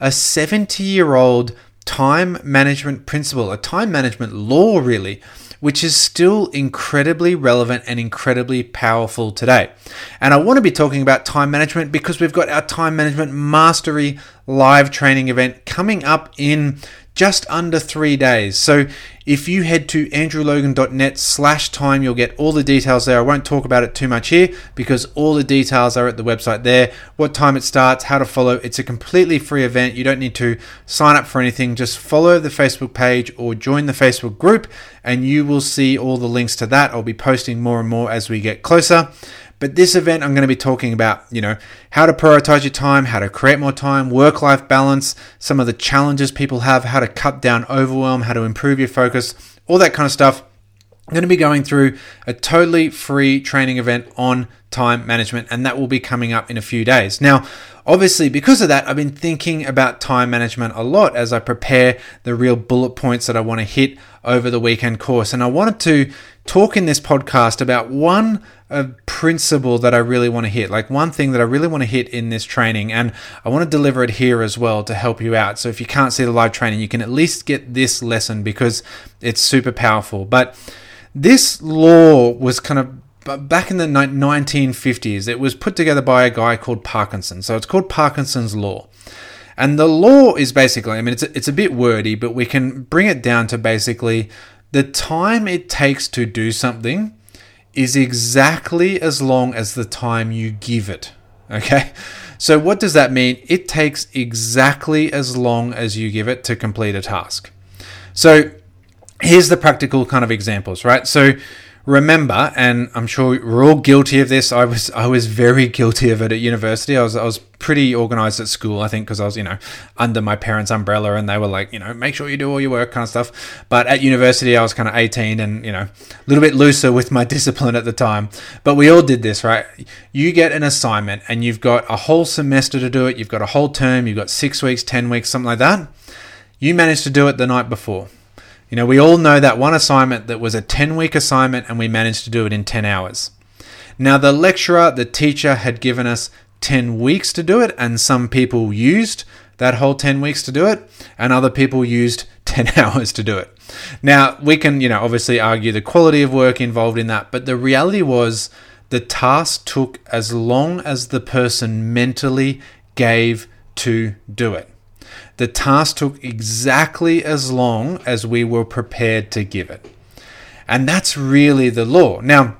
a 70-year-old time management principle, a time management law really, which is still incredibly relevant and incredibly powerful today. And I want to be talking about time management because we've got our Time Management Mastery live training event coming up in just under 3 days. So if you head to andrewlogan.net/time, you'll get all the details there. I won't talk about it too much here because all the details are at the website there, what time it starts, how to follow. It's a completely free event. You don't need to sign up for anything. Just follow the Facebook page or join the Facebook group and you will see all the links to that. I'll be posting more and more as we get closer. But this event, I'm going to be talking about, how to prioritize your time, how to create more time, work-life balance, some of the challenges people have, how to cut down overwhelm, how to improve your focus, all that kind of stuff. I'm going to be going through a totally free training event on time management, and that will be coming up in a few days. Now, obviously, because of that, I've been thinking about time management a lot as I prepare the real bullet points that I want to hit over the weekend course. And I wanted to talk in this podcast about one principle that I really want to hit, like one thing that I really want to hit in this training. And I want to deliver it here as well to help you out. So if you can't see the live training, you can at least get this lesson because it's super powerful. But this law was kind of back in the 1950s, it was put together by a guy called Parkinson. So it's called Parkinson's law. And the law is basically, it's a bit wordy, but we can bring it down to basically the time it takes to do something is exactly as long as the time you give it. Okay. So what does that mean? It takes exactly as long as you give it to complete a task. So here's the practical kind of examples, right? So remember, and I'm sure we're all guilty of this. I was very guilty of it at university. I was pretty organized at school, I think, because I was, under my parents' umbrella and they were like, make sure you do all your work kind of stuff. But at university, I was kind of 18 and, a little bit looser with my discipline at the time. But we all did this, right? You get an assignment and you've got a whole semester to do it. You've got a whole term. You've got 6 weeks, 10 weeks, something like that. You managed to do it the night before. We all know that one assignment that was a 10-week assignment and we managed to do it in 10 hours. Now, the lecturer, the teacher had given us 10 weeks to do it, and some people used that whole 10 weeks to do it, and other people used 10 hours to do it. Now, we can, obviously argue the quality of work involved in that, but the reality was the task took as long as the person mentally gave to do it. The task took exactly as long as we were prepared to give it. And that's really the law. Now,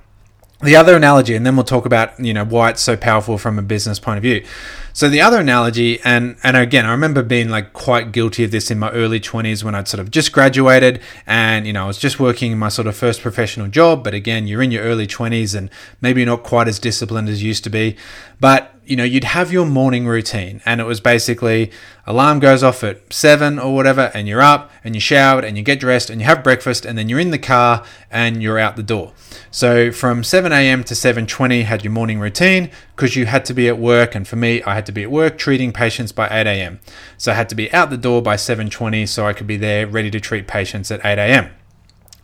the other analogy, and then we'll talk about, why it's so powerful from a business point of view. So the other analogy, and again, I remember being like quite guilty of this in my early 20s when I'd sort of just graduated and, I was just working in my sort of first professional job. But again, you're in your early 20s and maybe not quite as disciplined as you used to be. But, you'd have your morning routine and it was basically alarm goes off at 7 or whatever and you're up and you showered and you get dressed and you have breakfast and then you're in the car and you're out the door. So from 7 a.m. to 7:20 had your morning routine because you had to be at work. And for me, I had to be at work treating patients by 8 a.m. So I had to be out the door by 7:20 so I could be there ready to treat patients at 8 a.m.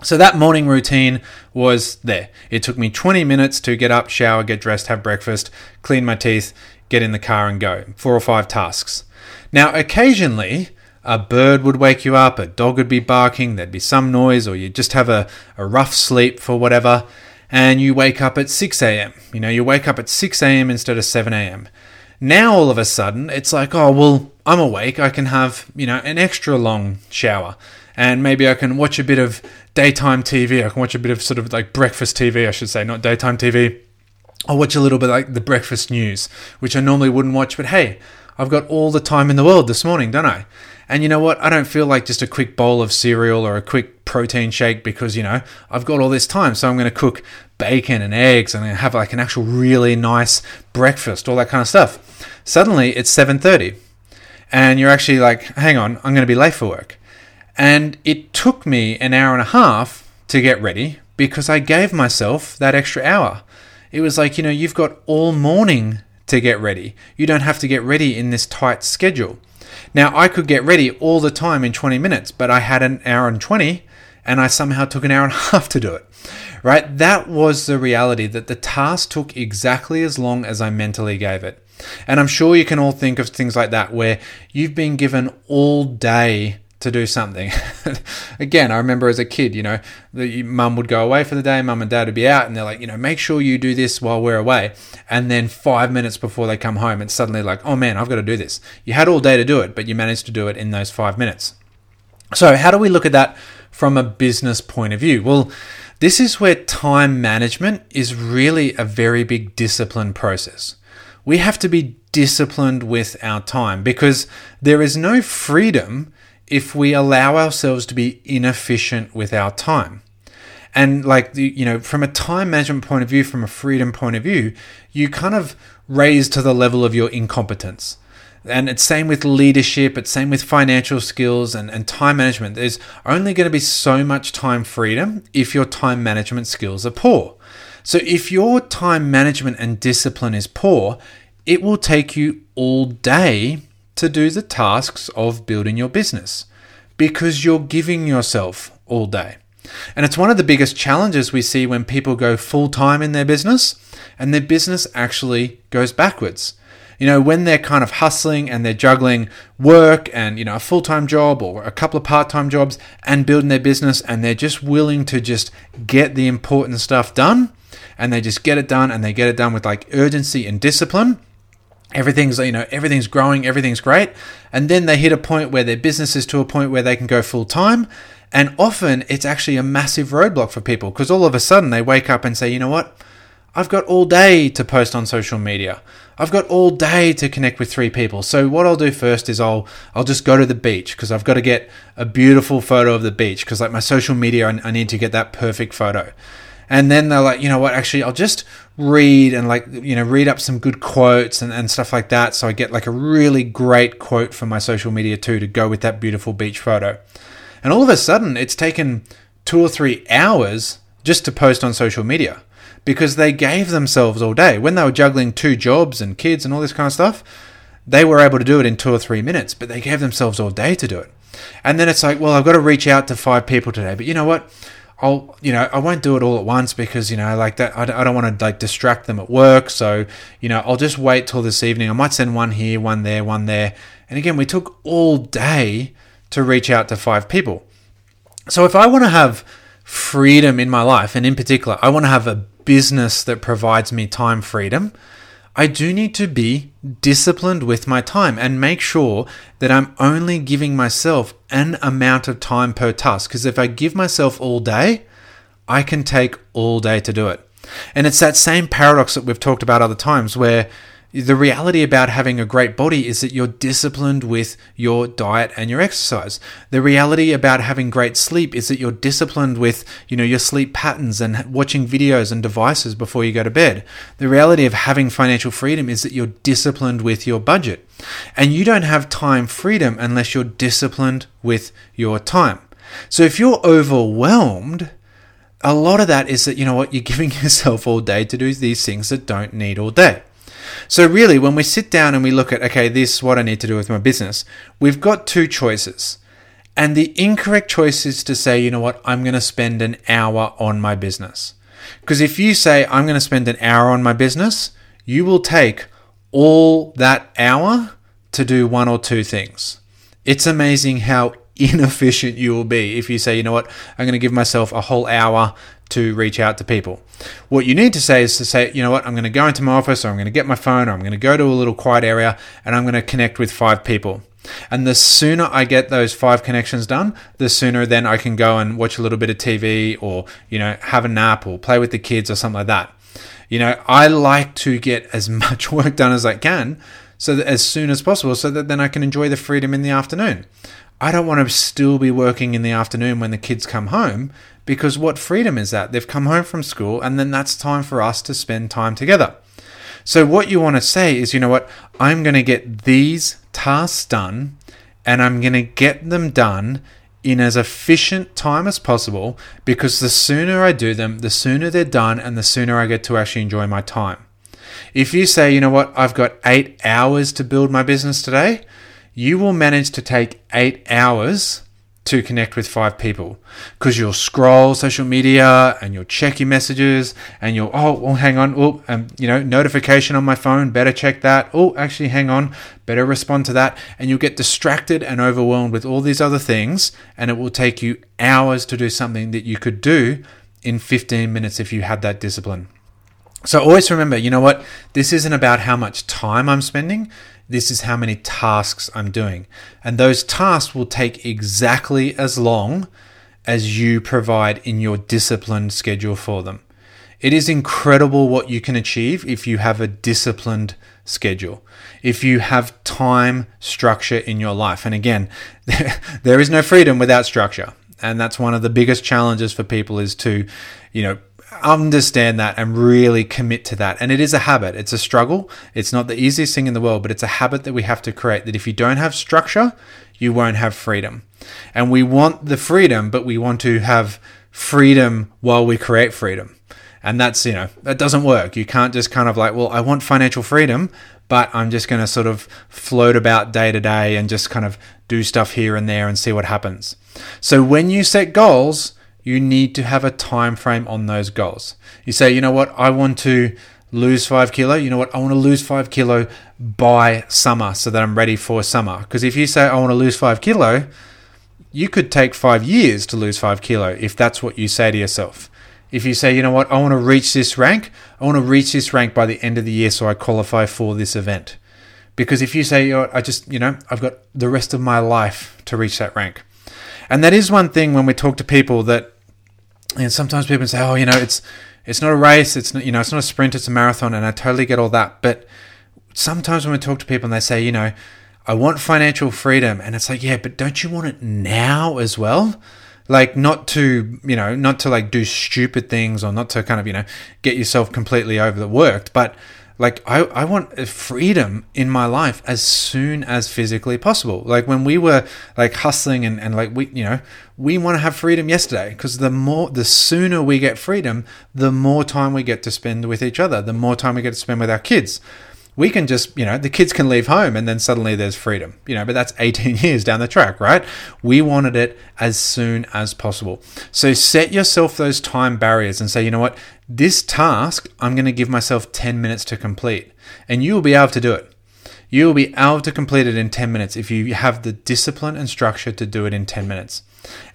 So that morning routine was there. It took me 20 minutes to get up, shower, get dressed, have breakfast, clean my teeth, get in the car and go. 4 or 5 tasks. Now, occasionally, a bird would wake you up, a dog would be barking, there'd be some noise, or you'd just have a rough sleep for whatever, and you wake up at 6 a.m. You wake up at 6 a.m. instead of 7 a.m. Now, all of a sudden, it's like, oh, well, I'm awake. I can have, an extra long shower and maybe I can watch a bit of daytime TV. I can watch a bit of sort of like breakfast TV, I should say, not daytime TV. I'll watch a little bit like the breakfast news, which I normally wouldn't watch. But hey, I've got all the time in the world this morning, don't I? And you know what? I don't feel like just a quick bowl of cereal or a quick protein shake because, I've got all this time. So I'm going to cook bacon and eggs and have like an actual really nice breakfast, all that kind of stuff. Suddenly it's 7:30 and you're actually like, hang on, I'm going to be late for work. And it took me an hour and a half to get ready because I gave myself that extra hour. It was like, you've got all morning to get ready. You don't have to get ready in this tight schedule. Now, I could get ready all the time in 20 minutes, but I had an hour and 20 and I somehow took an hour and a half to do it, right? That was the reality, that the task took exactly as long as I mentally gave it. And I'm sure you can all think of things like that where you've been given all day to do something. Again, I remember as a kid, mum would go away for the day, mum and dad would be out, and they're like, make sure you do this while we're away. And then 5 minutes before they come home, it's suddenly like, oh man, I've got to do this. You had all day to do it, but you managed to do it in those 5 minutes. So how do we look at that from a business point of view? Well, this is where time management is really a very big discipline process. We have to be disciplined with our time because there is no freedom if we allow ourselves to be inefficient with our time. And from a time management point of view, from a freedom point of view, you kind of raise to the level of your incompetence. And it's same with leadership, it's same with financial skills and time management. There's only going to be so much time freedom if your time management skills are poor. So if your time management and discipline is poor, it will take you all day to do the tasks of building your business because you're giving yourself all day. And it's one of the biggest challenges we see when people go full-time in their business and their business actually goes backwards. When they're kind of hustling and they're juggling work and, a full-time job or a couple of part-time jobs and building their business, and they're just willing to just get the important stuff done, and they just get it done, and they get it done with like urgency and discipline. Everything's growing, everything's great. And then they hit a point where their business is to a point where they can go full-time. And often it's actually a massive roadblock for people because all of a sudden they wake up and say, you know what? I've got all day to post on social media. I've got all day to connect with three people. So what I'll do first is I'll just go to the beach because I've got to get a beautiful photo of the beach because like my social media, I need to get that perfect photo. And then they're like, you know what, actually, I'll just read and read up some good quotes and stuff like that. So I get like a really great quote from my social media too to go with that beautiful beach photo. And all of a sudden it's taken 2 or 3 hours just to post on social media, because they gave themselves all day. When they were juggling 2 jobs and kids and all this kind of stuff, they were able to do it in 2 or 3 minutes, but they gave themselves all day to do it. And then it's like, well, I've got to reach out to 5 people today, but you know what? I won't do it all at once because, I don't want to distract them at work. So, I'll just wait till this evening. I might send 1 here, 1 there, 1 there. And again, we took all day to reach out to 5 people. So if I want to have freedom in my life, and in particular, I want to have a business that provides me time freedom, I do need to be disciplined with my time and make sure that I'm only giving myself an amount of time per task. Because if I give myself all day, I can take all day to do it. And it's that same paradox that we've talked about other times where the reality about having a great body is that you're disciplined with your diet and your exercise. The reality about having great sleep is that you're disciplined with, your sleep patterns and watching videos and devices before you go to bed. The reality of having financial freedom is that you're disciplined with your budget. And you don't have time freedom unless you're disciplined with your time. So if you're overwhelmed, a lot of that is that, you're giving yourself all day to do these things that don't need all day. So really, when we sit down and we look at, okay, this is what I need to do with my business, we've got 2 choices. And the incorrect choice is to say, you know what, I'm going to spend an hour on my business. Because if you say, I'm going to spend an hour on my business, you will take all that hour to do 1 or 2 things. It's amazing how inefficient you will be if you say, you know what, I'm going to give myself a whole hour to reach out to people. What you need to say is to say, you know what, I'm going to go into my office, or I'm going to get my phone, or I'm going to go to a little quiet area, and I'm going to connect with 5 people. And the sooner I get those 5 connections done, the sooner then I can go and watch a little bit of TV or, have a nap or play with the kids or something like that. I like to get as much work done as I can so that as soon as possible so that then I can enjoy the freedom in the afternoon. I don't want to still be working in the afternoon when the kids come home, because what freedom is that? They've come home from school, and then that's time for us to spend time together. So what you want to say is, you know what? I'm going to get these tasks tasks done, and I'm going to get them done in as efficient time as possible, because the sooner I do them, the sooner they're done, and the sooner I get to actually enjoy my time. If you say, you know what, I've got 8 hours to build my business today, you will manage to take 8 hours to connect with 5 people, because you'll scroll social media and you'll check your messages and you'll, oh, well, hang on, oh, you know, notification on my phone, better check that. Oh, actually, hang on, better respond to that. And you'll get distracted and overwhelmed with all these other things, and it will take you hours to do something that you could do in 15 minutes if you had that discipline. So always remember, you know what, this isn't about how much time I'm spending. This is how many tasks I'm doing. And those tasks will take exactly as long as you provide in your disciplined schedule for them. It is incredible what you can achieve if you have a disciplined schedule, if you have time structure in your life. And again, there is no freedom without structure. And that's one of the biggest challenges for people, is to, you know, understand that and really commit to that. And it is a habit. It's a struggle. It's not the easiest thing in the world, but it's a habit that we have to create, that if you don't have structure, you won't have freedom. And we want the freedom, but we want to have freedom while we create freedom. And that's, you know, that doesn't work. You can't just kind of like, well, I want financial freedom, but I'm just going to sort of float about day to day and just kind of do stuff here and there and see what happens. So when you set goals, you need to have a time frame on those goals. You say, you know what, I want to lose 5 kilo. You know what, I want to lose 5 kilo by summer so that I'm ready for summer. Because if you say, I want to lose 5 kilo, you could take 5 years to lose 5 kilo if that's what you say to yourself. If you say, you know what, I want to reach this rank. I want to reach this rank by the end of the year so I qualify for this event. Because if you say, oh, I just, you know, I've got the rest of my life to reach that rank. And that is one thing when we talk to people that, and sometimes people say, oh, you know, it's not a race, it's not, you know, it's not a sprint, it's a marathon, and I totally get all that. But sometimes when we talk to people and they say, you know, I want financial freedom, and it's like, yeah, but don't you want it now as well? Like, not to, you know, not to like do stupid things, or not to kind of, you know, get yourself completely overworked, but like I want freedom in my life as soon as physically possible. Like when we were like hustling and like we, you know, we want to have freedom yesterday, because the sooner we get freedom, the more time we get to spend with each other, the more time we get to spend with our kids. We can just, you know, the kids can leave home and then suddenly there's freedom, you know, but that's 18 years down the track, right? We wanted it as soon as possible. So set yourself those time barriers and say, you know what, this task, I'm going to give myself 10 minutes to complete, and you will be able to do it. You will be able to complete it in 10 minutes if you have the discipline and structure to do it in 10 minutes.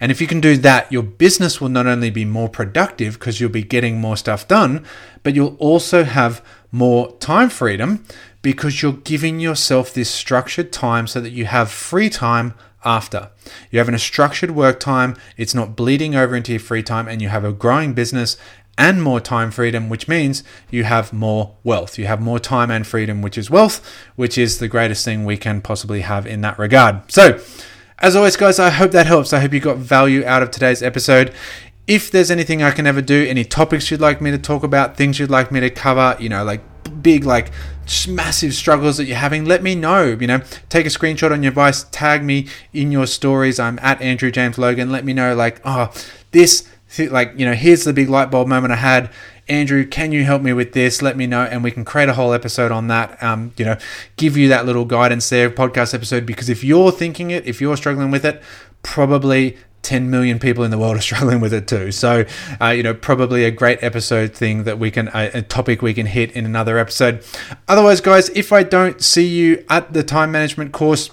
And if you can do that, your business will not only be more productive because you'll be getting more stuff done, but you'll also have more time freedom because you're giving yourself this structured time so that you have free time after. You're having a structured work time, it's not bleeding over into your free time, and you have a growing business and more time freedom, which means you have more wealth. You have more time and freedom, which is wealth, which is the greatest thing we can possibly have in that regard. So, as always, guys, I hope that helps. I hope you got value out of today's episode. If there's anything I can ever do, any topics you'd like me to talk about, things you'd like me to cover, you know, like big, like massive struggles that you're having, let me know. You know, take a screenshot on your device, tag me in your stories. I'm at Andrew James Logan. Let me know, like, oh, this, like, you know, here's the big light bulb moment I had. Andrew, can you help me with this? Let me know, and we can create a whole episode on that, you know, give you that little guidance there, podcast episode, because if you're thinking it, if you're struggling with it, probably 10 million people in the world are struggling with it too. So, you know, probably a great episode thing that we can, a topic we can hit in another episode. Otherwise, guys, if I don't see you at the time management course,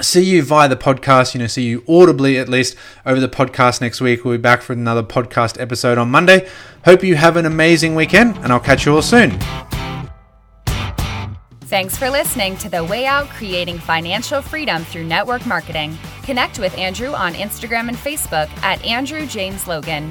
see you via the podcast, you know, see you audibly at least over the podcast next week. We'll be back for another podcast episode on Monday. Hope you have an amazing weekend, and I'll catch you all soon. Thanks for listening to The Way Out, Creating Financial Freedom Through Network Marketing. Connect with Andrew on Instagram and Facebook at Andrew James Logan.